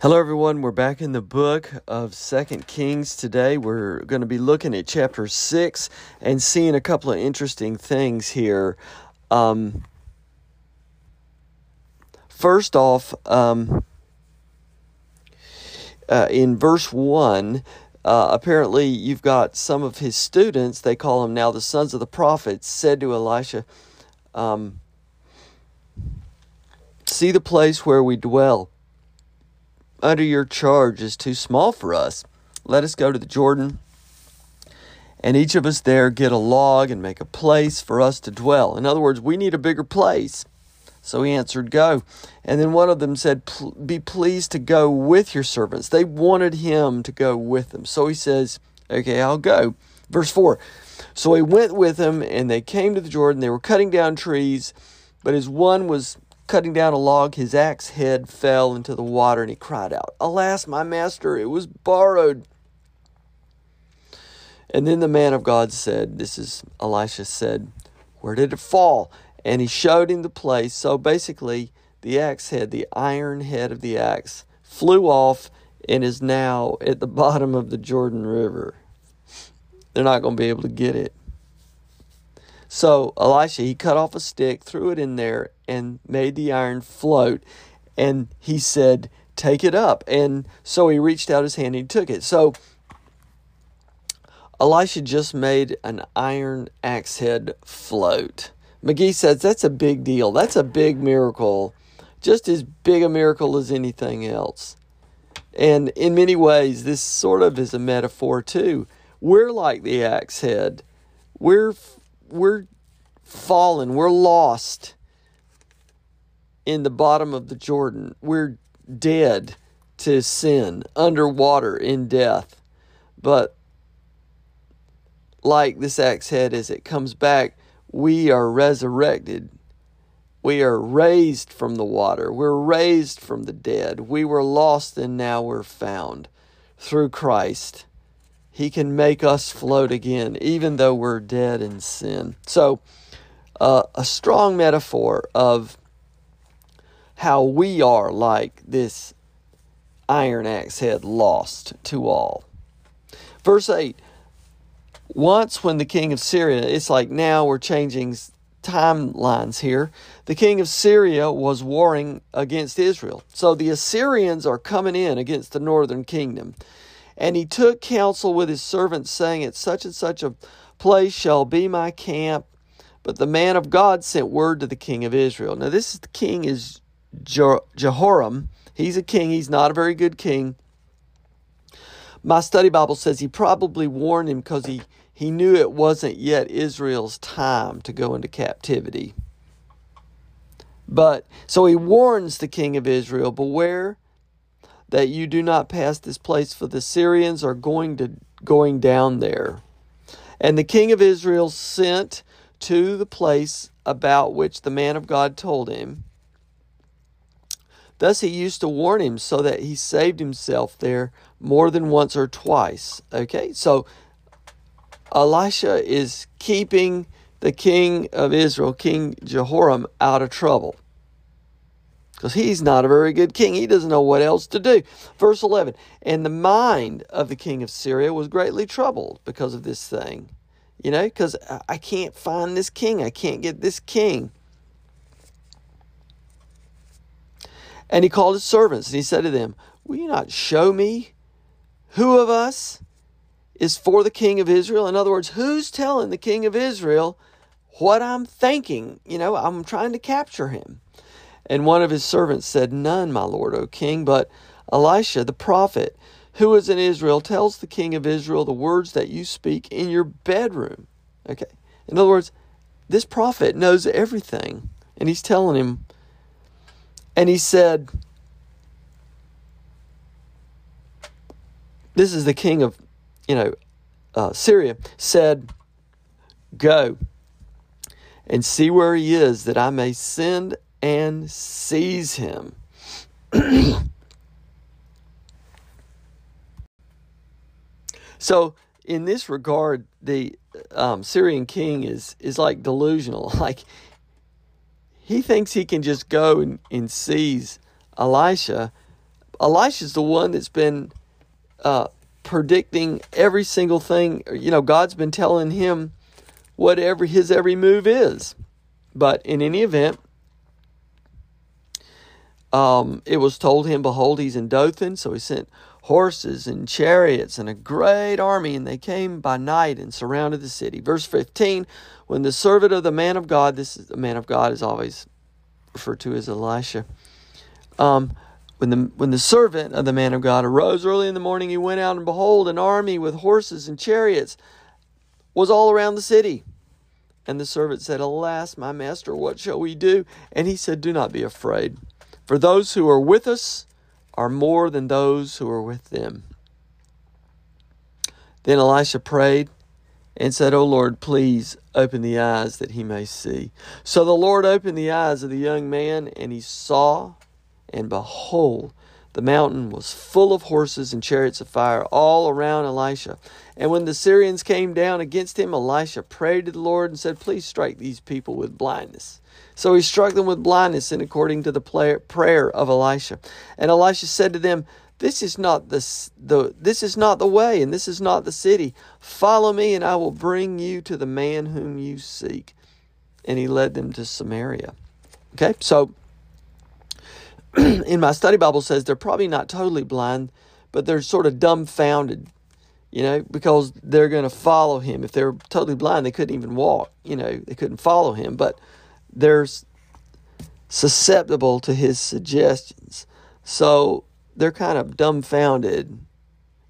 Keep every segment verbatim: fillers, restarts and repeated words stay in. Hello, everyone. We're back in the book of Second Kings today. We're going to be looking at chapter six and seeing a couple of interesting things here. Um, first off, um, uh, in verse one, uh, apparently you've got some of his students, they call them now the sons of the prophets, said to Elisha, um, "See the place where we dwell. Under your charge is too small for us. Let us go to the Jordan, and each of us there get a log and make a place for us to dwell." In other words, we need a bigger place. So he answered, "Go." And then one of them said, "Be pleased to go with your servants." They wanted him to go with them. So he says, "Okay, I'll go." Verse four. So he went with them, and they came to the Jordan. They were cutting down trees, but as one was cutting down a log, his axe head fell into the water, and he cried out, "Alas, my master, it was borrowed." And then the man of God said, this is Elisha said, "Where did it fall?" And he showed him the place. So basically, the axe head, the iron head of the axe, flew off and is now at the bottom of the Jordan River. They're not going to be able to get it. So Elisha, he cut off a stick, threw it in there, and made the iron float. And he said, "Take it up." And so he reached out his hand and he took it. So Elisha just made an iron axe head float. McGee says that's a big deal. That's a big miracle. Just as big a miracle as anything else. And in many ways, this sort of is a metaphor too. We're like the axe head. We're... We're fallen. We're lost in the bottom of the Jordan. We're dead to sin, underwater in death. But like this axe head, as it comes back, we are resurrected. We are raised from the water. We're raised from the dead. We were lost and now we're found through Christ. He can make us float again, even though we're dead in sin. So, uh, a strong metaphor of how we are like this iron axe head, lost to all. Verse eight, once when the king of Syria, it's like now we're changing timelines here. The king of Syria was warring against Israel. So the Assyrians are coming in against the northern kingdom. And he took counsel with his servants, saying, "At such and such a place shall be my camp." But the man of God sent word to the king of Israel. Now, this is, the king is Je- Jehoram. He's a king. He's not a very good king. My study Bible says he probably warned him because he, he knew it wasn't yet Israel's time to go into captivity. But so he warns the king of Israel, "Beware that you do not pass this place, for the Syrians are going to going down there." And the king of Israel sent to the place about which the man of God told him. Thus he used to warn him, so that he saved himself there more than once or twice. Okay, so Elisha is keeping the king of Israel, King Jehoram, out of trouble. Because he's not a very good king. He doesn't know what else to do. Verse eleven, and the mind of the king of Syria was greatly troubled because of this thing. You know, because I can't find this king. I can't get this king. And he called his servants, and he said to them, will you not show me who of us is for the king of Israel? In other words, who's telling the king of Israel what I'm thinking? You know, I'm trying to capture him. And one of his servants said, none, my lord, O king, but Elisha, the prophet, who is in Israel, tells the king of Israel the words that you speak in your bedroom. Okay. In other words, this prophet knows everything, and he's telling him. And he said, this is the king of, you know, uh, Syria, said, go and see where he is, that I may send and seize him. So, in this regard, the um, Syrian king is, is like delusional. Like, he thinks he can just go and, and seize Elisha. Elisha's the one that's been uh, predicting every single thing. You know, God's been telling him whatever his every move is. But in any event, um, it was told him, behold, he's in Dothan. So he sent horses and chariots and a great army, and they came by night and surrounded the city. Verse fifteen, when the servant of the man of God, this is, the man of God is always referred to as Elisha. Um, when the when the servant of the man of God arose early in the morning, he went out, and behold, an army with horses and chariots was all around the city. And the servant said, alas, my master, what shall we do? And he said, do not be afraid, for those who are with us are more than those who are with them. Then Elisha prayed and said, O Lord, please open the eyes that he may see. So the Lord opened the eyes of the young man, and he saw, and behold, the mountain was full of horses and chariots of fire all around Elisha. And when the Syrians came down against him, Elisha prayed to the Lord and said, please strike these people with blindness. So he struck them with blindness, and according to the prayer of Elisha. And Elisha said to them, This is not the, the this is not the way, and this is not the city. Follow me, and I will bring you to the man whom you seek. And he led them to Samaria. Okay, so in my study Bible says they're probably not totally blind, but they're sort of dumbfounded, you know, because they're going to follow him. If they were totally blind, they couldn't even walk, you know, they couldn't follow him. But they're susceptible to his suggestions. So they're kind of dumbfounded.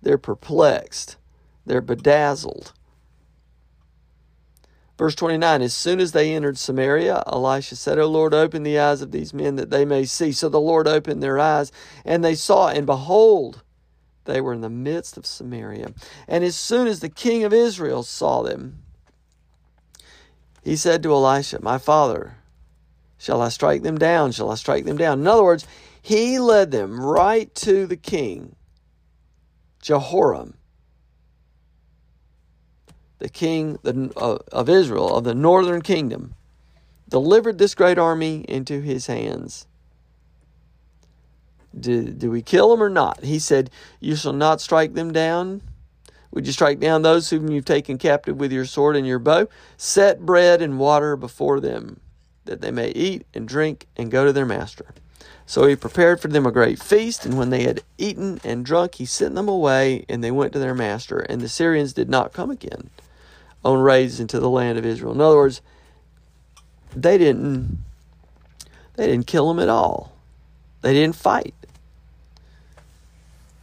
They're perplexed. They're bedazzled. Verse twenty-nine, as soon as they entered Samaria, Elisha said, O Lord, open the eyes of these men that they may see. So the Lord opened their eyes, and they saw, and behold, they were in the midst of Samaria. And as soon as the king of Israel saw them, he said to Elisha, my father, shall I strike them down? Shall I strike them down? In other words, he led them right to the king, Jehoram, the king of Israel, of the northern kingdom, delivered this great army into his hands. Do, do we kill them or not? He said, you shall not strike them down. Would you strike down those whom you've taken captive with your sword and your bow? Set bread and water before them, that they may eat and drink and go to their master. So he prepared for them a great feast, and when they had eaten and drunk, he sent them away, and they went to their master. And the Syrians did not come again on raids into the land of Israel. In other words, they didn't, they didn't kill them at all. They didn't fight.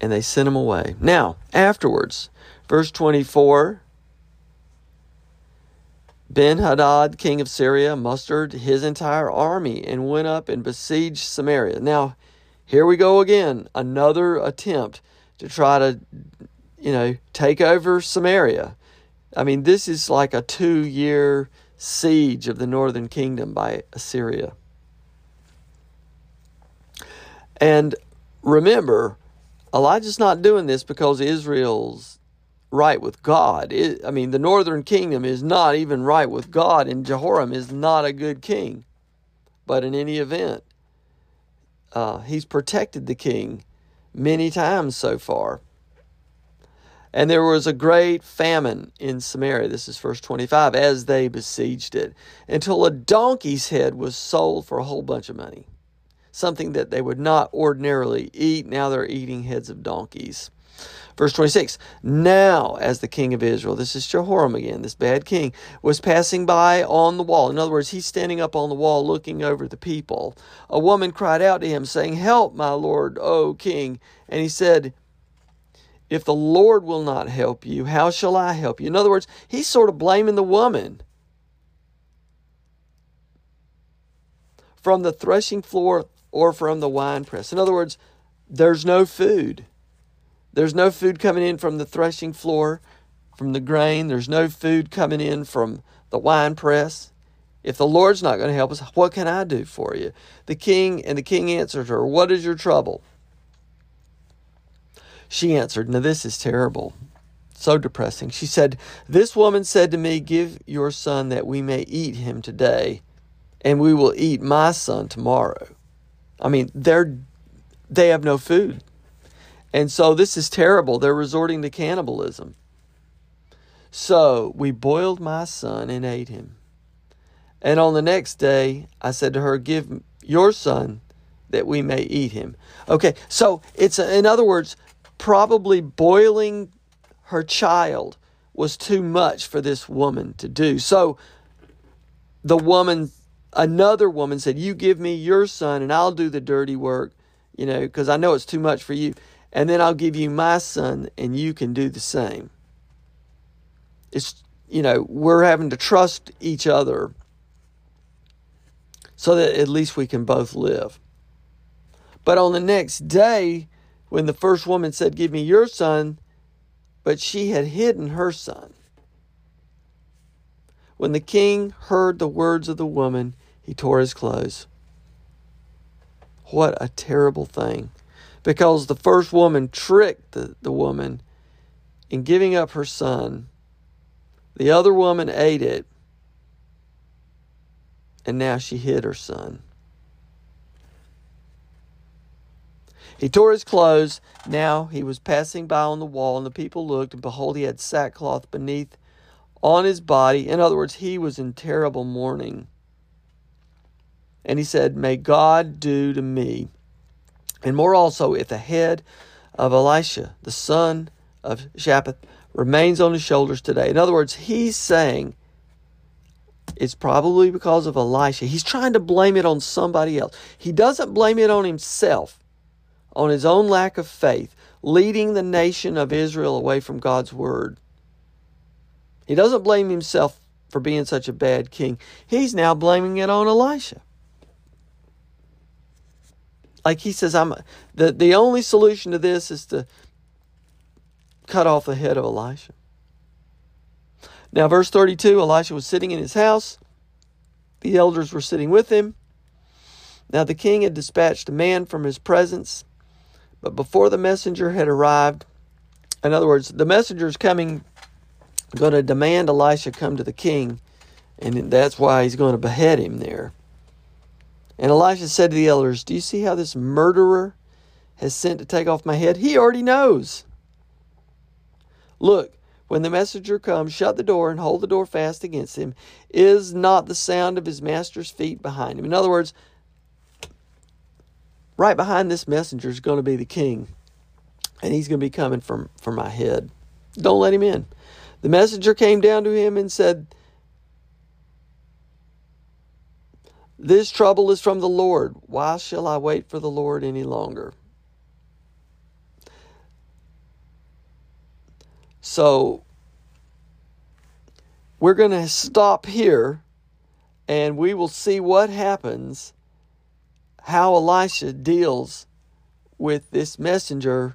And they sent them away. Now, afterwards, verse twenty-four, Ben-Hadad, king of Syria, mustered his entire army and went up and besieged Samaria. Now, here we go again, another attempt to try to, you know, take over Samaria. I mean, this is like a two-year siege of the northern kingdom by Assyria. And remember, Elijah's not doing this because Israel's right with God. It, I mean, the northern kingdom is not even right with God, and Jehoram is not a good king. But in any event, uh, he's protected the king many times so far. And there was a great famine in Samaria, this is verse twenty-five, as they besieged it, until a donkey's head was sold for a whole bunch of money, something that they would not ordinarily eat. Now they're eating heads of donkeys. Verse twenty-six, now as the king of Israel, this is Jehoram again, this bad king, was passing by on the wall. In other words, he's standing up on the wall looking over the people. A woman cried out to him, saying, "Help, my lord, O king." And he said, "If the Lord will not help you, how shall I help you?" In other words, he's sort of blaming the woman. From the threshing floor or from the winepress. In other words, there's no food. There's no food coming in from the threshing floor, from the grain. There's no food coming in from the winepress. If the Lord's not going to help us, what can I do for you? The king and the king answered her, "What is your trouble?" She answered, now this is terrible, so depressing. She said, "This woman said to me, 'Give your son that we may eat him today, and we will eat my son tomorrow.'" I mean, they're, they have no food. And so this is terrible. They're resorting to cannibalism. "So we boiled my son and ate him. And on the next day, I said to her, 'Give your son that we may eat him.'" Okay, so it's, in other words, probably boiling her child was too much for this woman to do. So the woman, another woman said, "You give me your son and I'll do the dirty work, you know, because I know it's too much for you. And then I'll give you my son and you can do the same." It's, you know, we're having to trust each other so that at least we can both live. But on the next day, when the first woman said, "Give me your son," but she had hidden her son. When the king heard the words of the woman, he tore his clothes. What a terrible thing. Because the first woman tricked the, the woman in giving up her son. The other woman ate it. And now she hid her son. He tore his clothes. Now he was passing by on the wall, and the people looked, and behold, he had sackcloth beneath on his body. In other words, he was in terrible mourning. And he said, "May God do to me, and more also, if the head of Elisha, the son of Shaphat, remains on his shoulders today." In other words, he's saying it's probably because of Elisha. He's trying to blame it on somebody else. He doesn't blame it on himself, on his own lack of faith, leading the nation of Israel away from God's word. He doesn't blame himself for being such a bad king. He's now blaming it on Elisha. Like he says, I'm the, the only solution to this is to cut off the head of Elisha. Now, verse thirty-two, Elisha was sitting in his house. The elders were sitting with him. Now, the king had dispatched a man from his presence, but before the messenger had arrived, in other words, the messenger is coming, going to demand Elisha come to the king, and that's why he's going to behead him there. And Elisha said to the elders, "Do you see how this murderer has sent to take off my head? He already knows. Look, when the messenger comes, shut the door and hold the door fast against him. Is not the sound of his master's feet behind him?" In other words, right behind this messenger is going to be the king, and he's going to be coming from, from my head. Don't let him in. The messenger came down to him and said, "This trouble is from the Lord. Why shall I wait for the Lord any longer?" So we're going to stop here, and we will see what happens, how Elisha deals with this messenger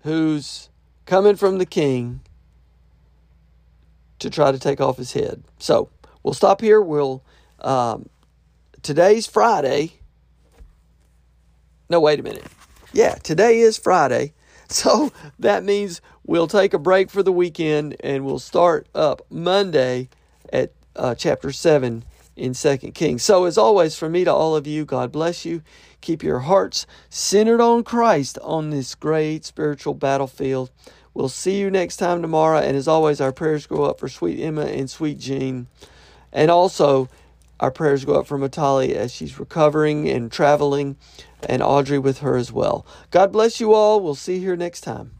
who's coming from the king to try to take off his head. So we'll stop here. We'll um, today's Friday. No, wait a minute. Yeah, today is Friday. So that means we'll take a break for the weekend, and we'll start up Monday at uh, chapter seven in Second Kings. So as always, from me to all of you, God bless you. Keep your hearts centered on Christ on this great spiritual battlefield. We'll see you next time tomorrow. And as always, our prayers go up for sweet Emma and sweet Jean. And also, our prayers go up for Mutali as she's recovering and traveling, and Audrey with her as well. God bless you all. We'll see you here next time.